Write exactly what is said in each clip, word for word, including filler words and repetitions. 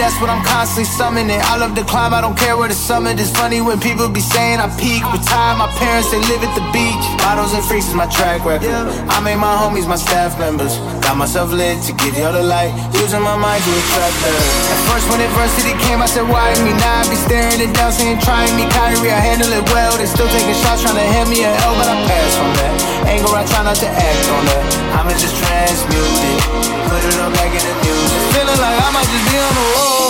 That's what I'm constantly summoning. I love the climb, I don't care where the summit is. Funny when people be saying I peak. Retired, my parents, they live at the beach. Models and freaks is my track record. I made my homies my staff members. Got myself lit to give y'all the light. Using my mind to attract her. At first when adversity came, I said why me? Now I be staring it down, saying trying me. Kyrie, I handle it well. They still taking shots, trying to hand me an L, but I pass on that. Anger, I try not to act on that. I'ma just transmute it. Put it on back in the music. Feeling like I might just be on the road.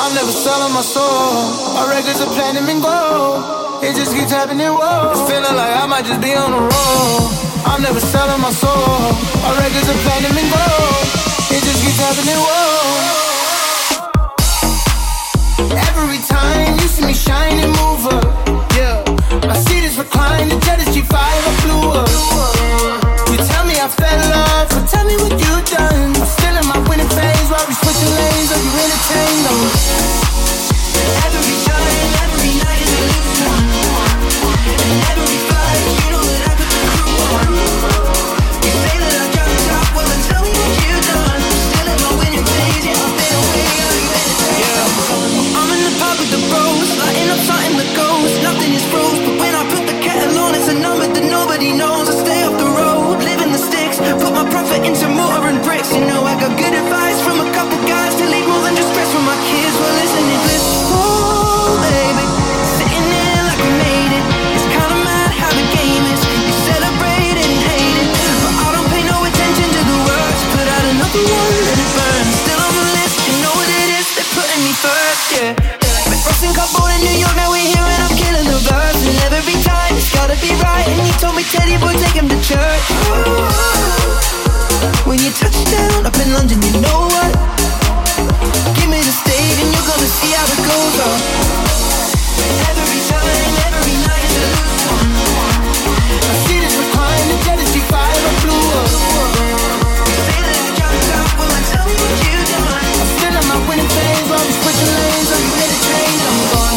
I'm never selling my soul. My records are platinum and gold. It just keeps happening, whoa. It's feeling like I might just be on the road. I'm never selling my soul. My records are platinum and gold. It just keeps happening, whoa. Every time you see me shine and move up, yeah. I see this recline, the jet is G five, I flew up. You tell me I fell off, but tell me what you done. I'm still in my winning phase while we switching lanes. Are you entertained? No. Every time, every night is a new one. And every fight, you know that I put the crew on. You say that I got top, well then tell me what you done. I'm still in my winning phase, yeah, I've been away. Are you entertained? Yeah. I'm in the pub with the bros, lighting up something that goes. Nothing is froze, but when I put the kettle on, it's a number that nobody knows. I stay up the road, live in the sticks, put my profit into mortar and bricks. You know I got good advice from a couple guys to leave more than just stress for my kids. Well, listen to this, oh baby, sitting there like I made it. It's kind of mad how the game is. You celebrate and hate it, but I don't pay no attention to the words. Put out another one, let it burn. Still on the list, you know what it is. They're putting me first, yeah. Been crossing cardboard in New York, now we're here and I'm killing the birds. And every time it's gotta be right. And he told me, Teddy boy, take him to church. When you touch down up in London, you know what? Give me the stage and you're gonna see how it goes on. Every time, every night is a loose one. I see this recline, the jet is G five, I flew up. You say that I dropped out, well I tell me what you done. I'm still in my winning phase, while we switching lanes, are you entertained? I'm gone.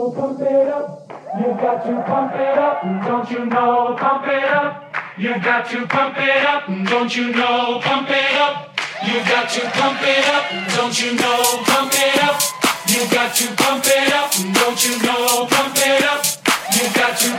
know, pump it up. You got to pump it up. Don't you know, pump it up. You got to pump it up. Don't you know, pump it up. You got to pump it up. Don't you know, pump it up. You got to pump it up. Don't you know, pump it up. You got to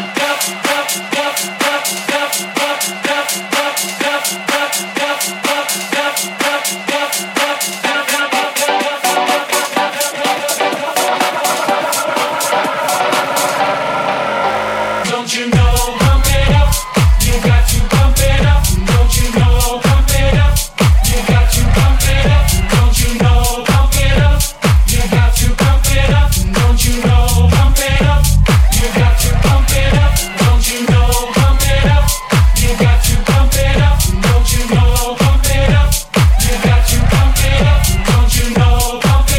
Don't you know, pump it up. You got to pump it up. Don't you know, pump it up. You got to pump it up. Don't you know, pump it up. You got to pump it up. Don't you know, pump it up. You got to pump it up. Don't you know, pump it up. You got to pump it up. You got to pump it up, don't you know, pump it up. You got to pump it up, don't you know, pump it up. You got to pump it up, don't you know, pump it up. You got to pump it up, don't you know, pump it up. You got to pump it up, don't you know, pump it up. You got to pump it up, don't you know, pump it up. You got to pump it up, don't you know, pump it up. You got to pump it up, up, up, up, up, up, up, up, up, up, up, up, up, up, up, up, up, up. Don't you know? Pump it up. You got to pump it up. Don't you know? Pump it up. You got to pump it up. Don't you know? Pump it up. You got to pump it up. Don't you know? Pump it up. You got to pump it up. Don't you know? Pump it up. You got to pump it up. Don't you know? Pump it up. You got to pump it up. Don't you know? Pump it up. You got to pump it up. Don't you know? Pump it up. You got to pump it up.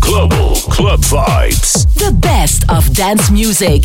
Global Club Vibes, the best of dance music.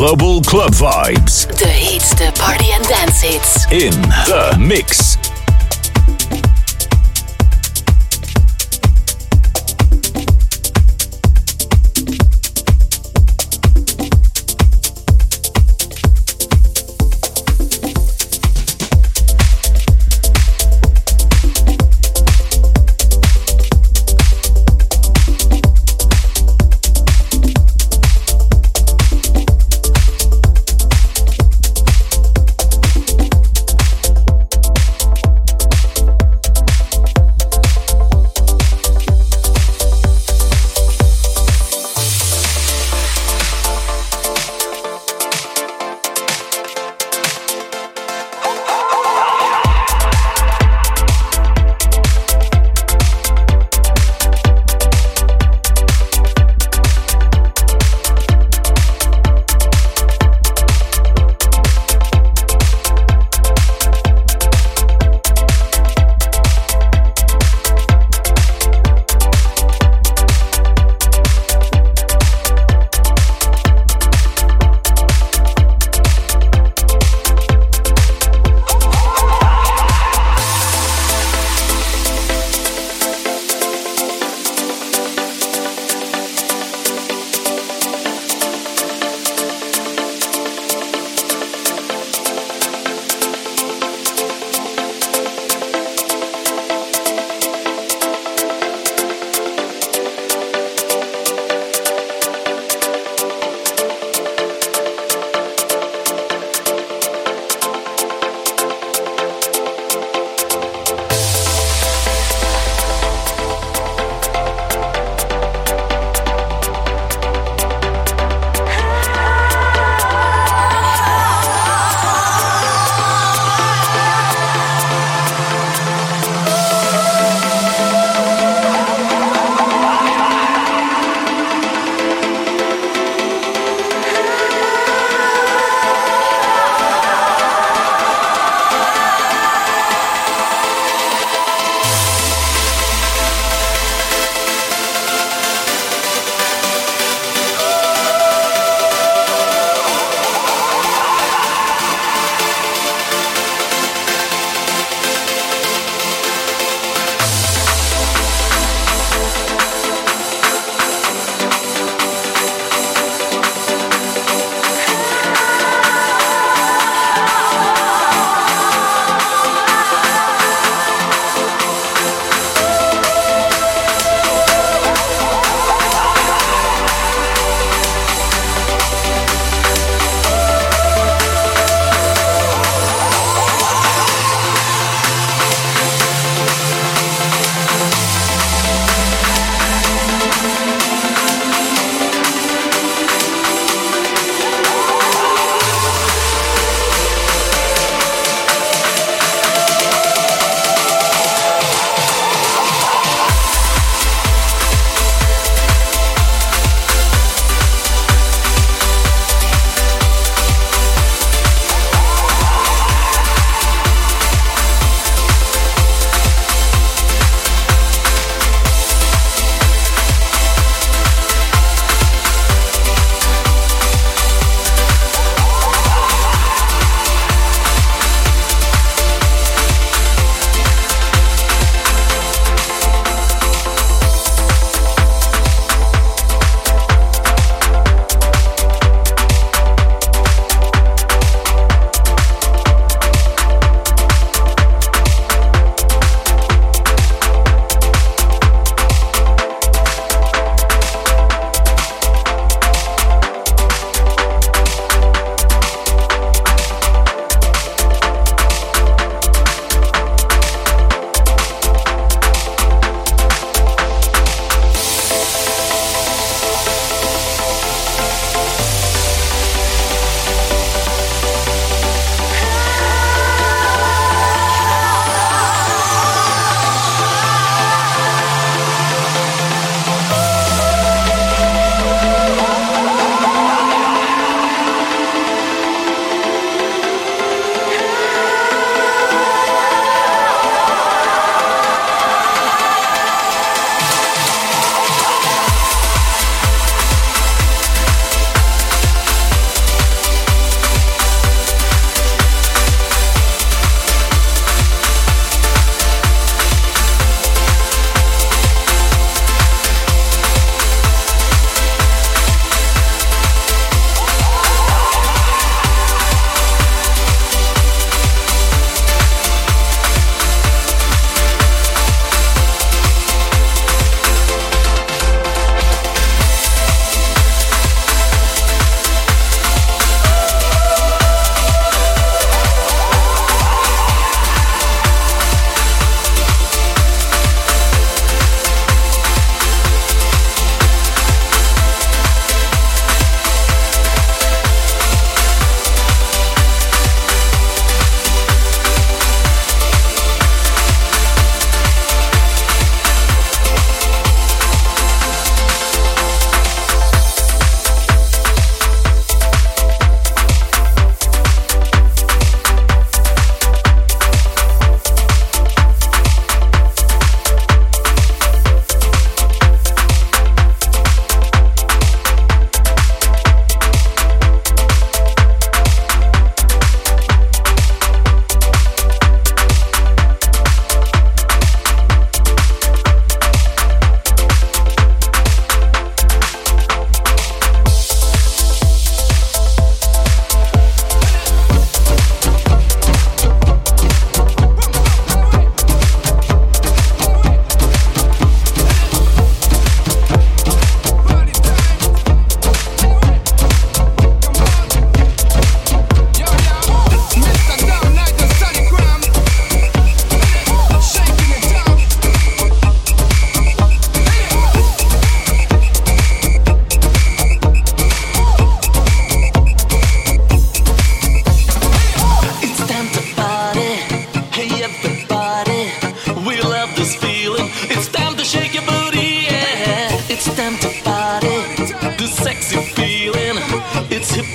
Global Club Vibes. The hits, the party and dance hits. In the mix.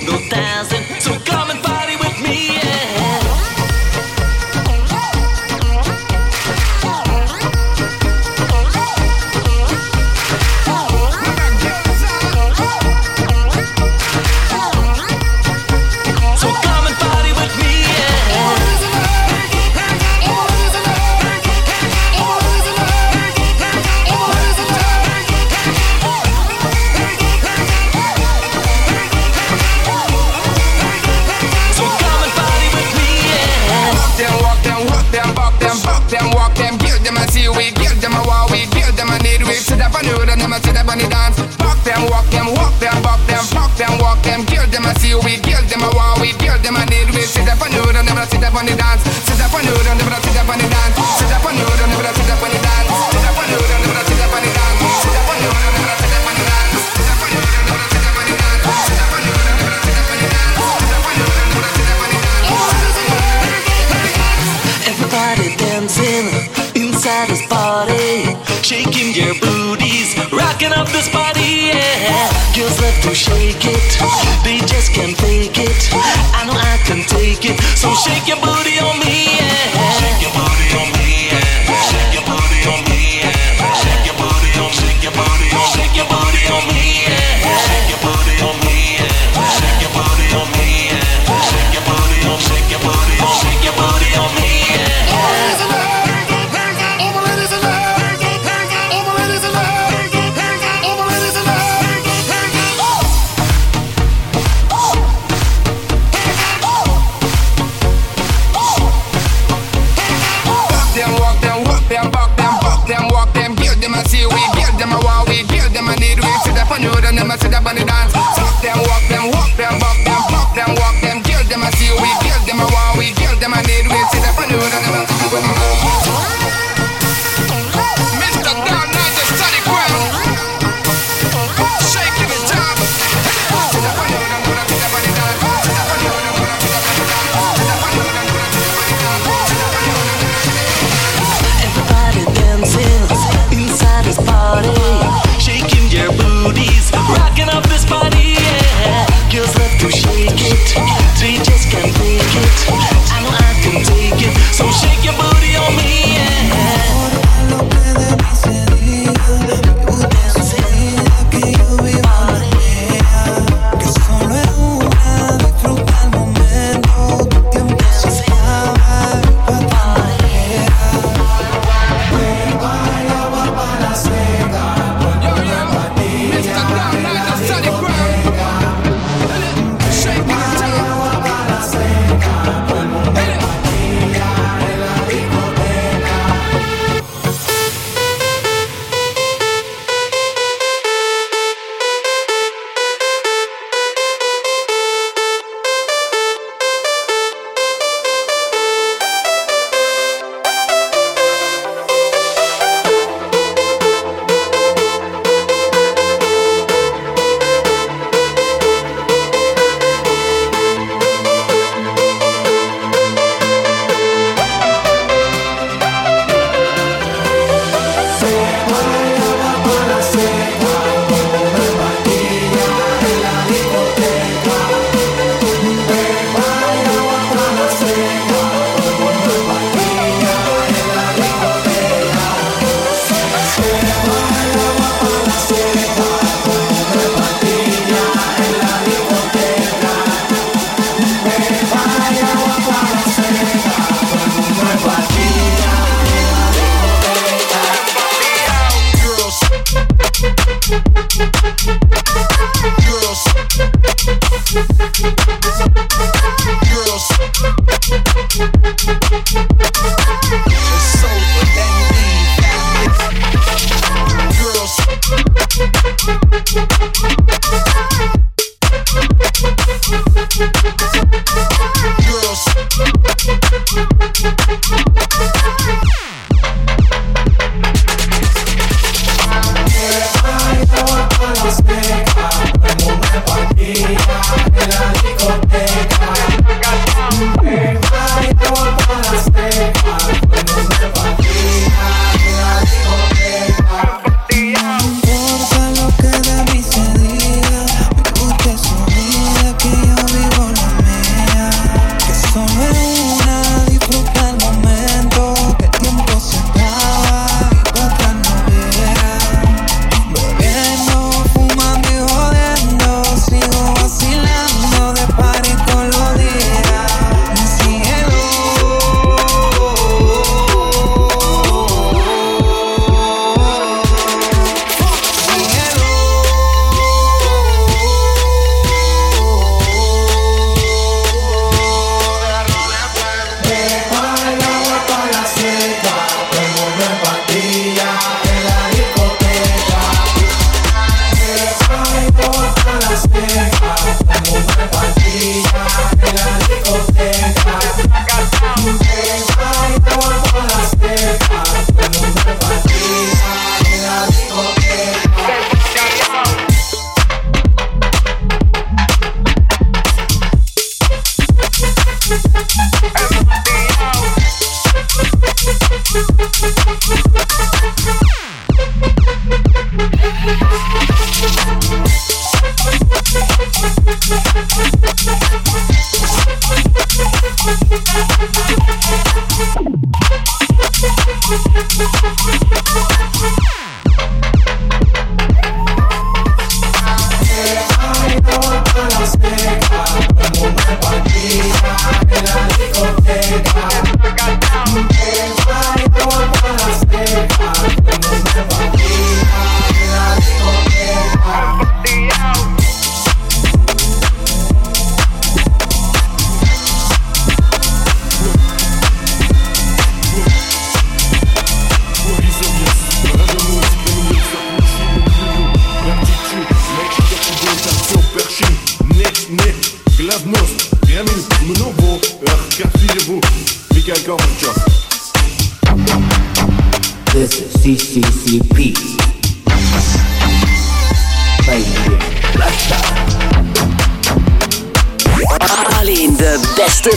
no dancing, so come and party with me, yeah. Yeah.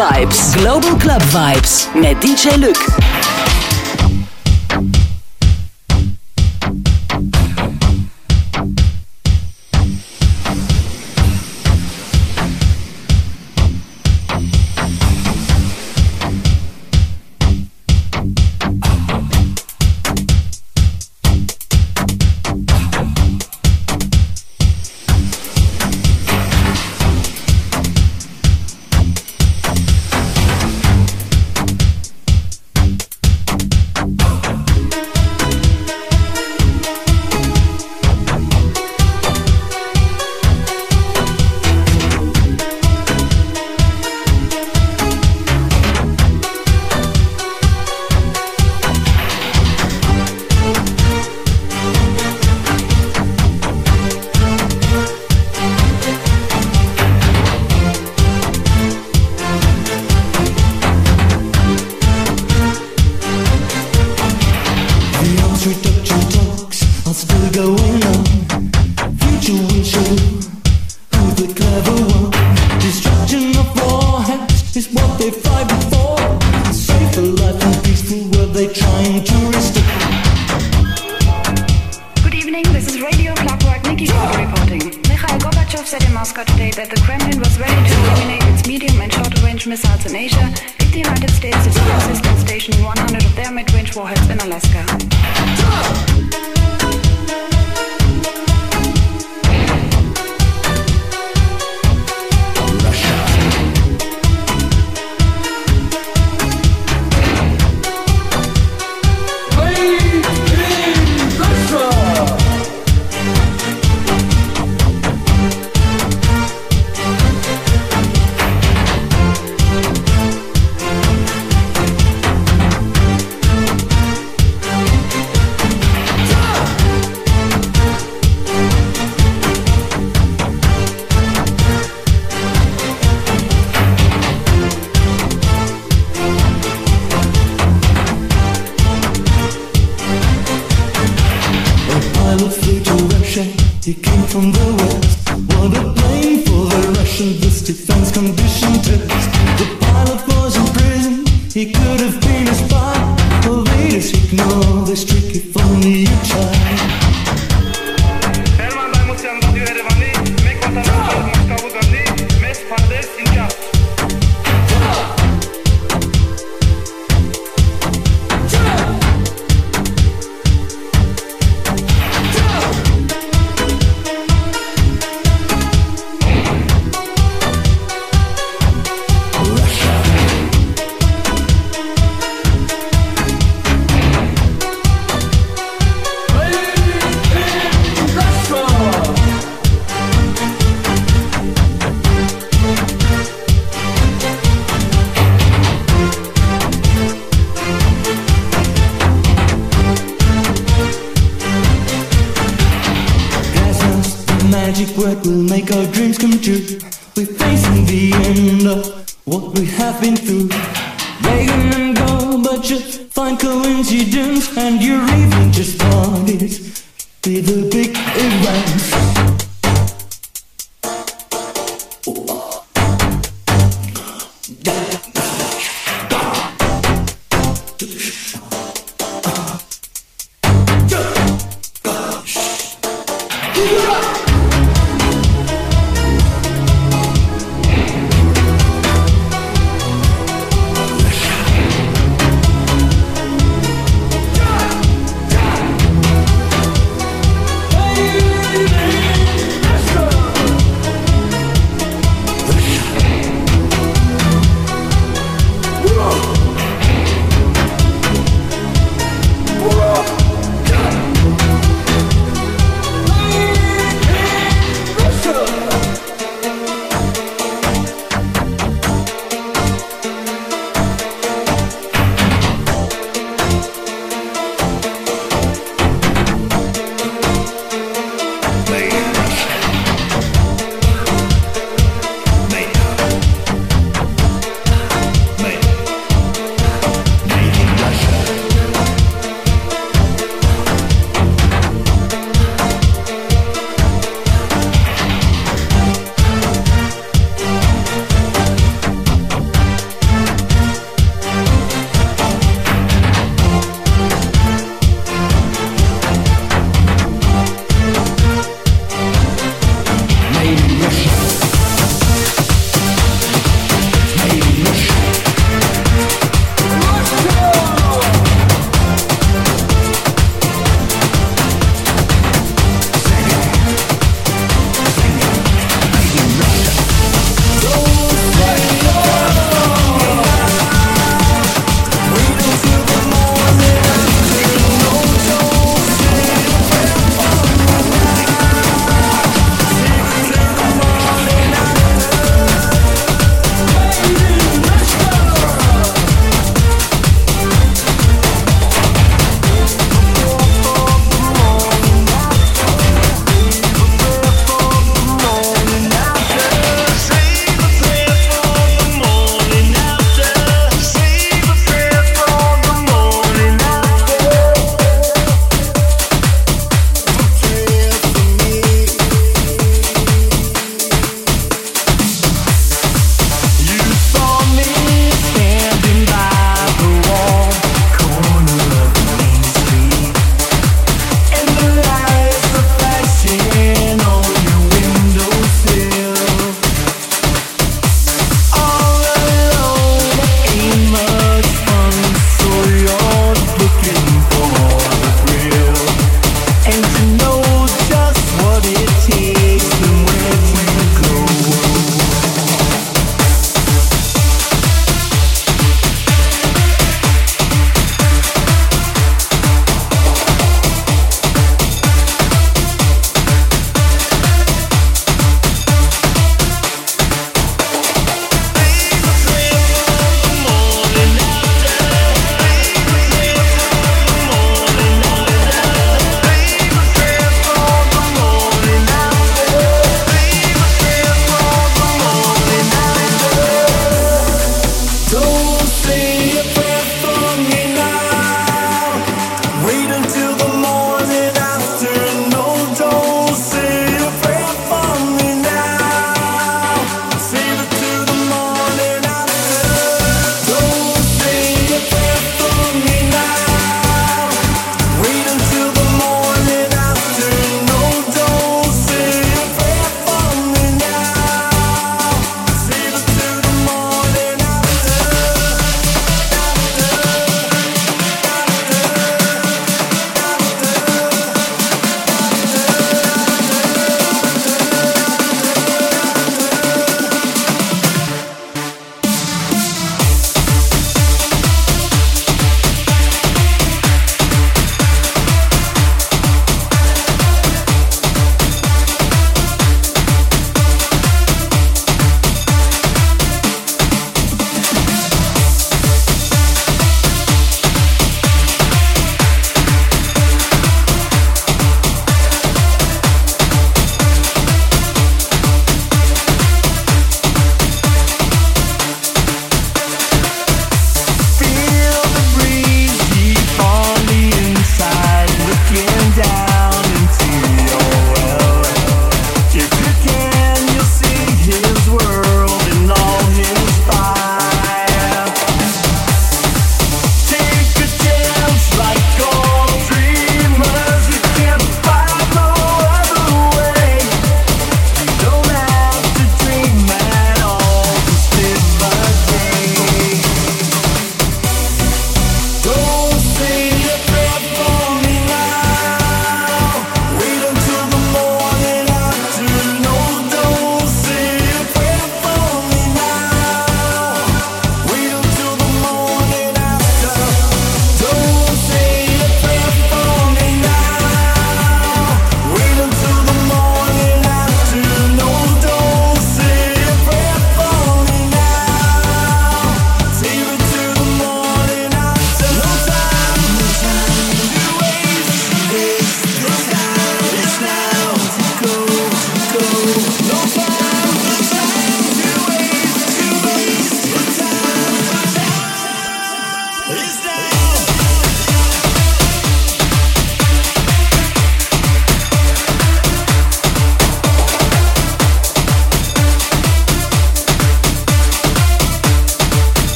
Vibes. Global Club Vibes met D J Luck.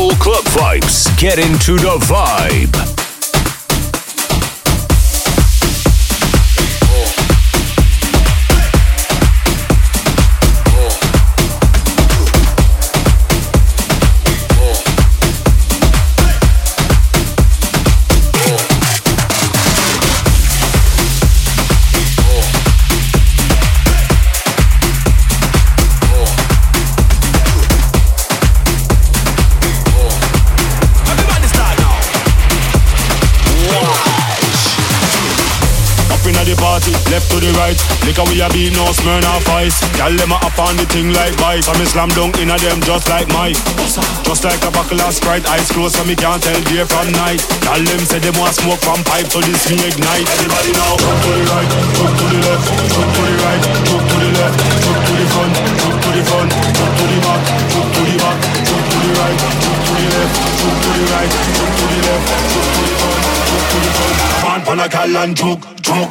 Global Club Vibes. Get into the vibe. Left to the right, liquor we a be no smear no vice. Y'all them a up on the thing like vice. I me slam dunk inna them just like Mike. Just like a buckle of Sprite, eyes closed so me can't tell day from night. Y'all them say them want smoke from pipe, so this me ignite. Everybody now, jump to the right, jump to the left, jump to the right, jump to the left, jump to the front, jump to the front, jump to the back, jump to the back, jump to the right, jump to the left, jump to the right, jump to the left, jump to the front, jump to the front. Man pon a gal and juke, juke.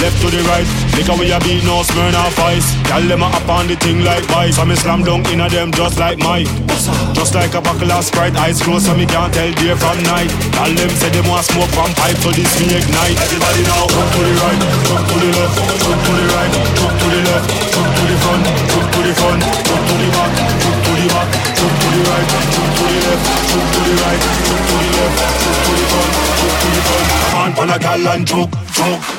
Left to the right, liquor we a be no smear no vice. Y'all them a up on the thing like vice. I me slam dunk inna them just like Mike. Just like a buckle of Sprite, eyes closed so me can't tell day from night. Y'all them say them want smoke from pipe, so this me ignite. Everybody now, jump to the right, jump to the left, jump to the right, jump to the left, jump to the front, jump to the front, jump to the back, jump to the back, jump to the right, jump to the left, jump to the right, jump to the left, jump to the front, jump to the front. Man, pon a gal and juke, juke.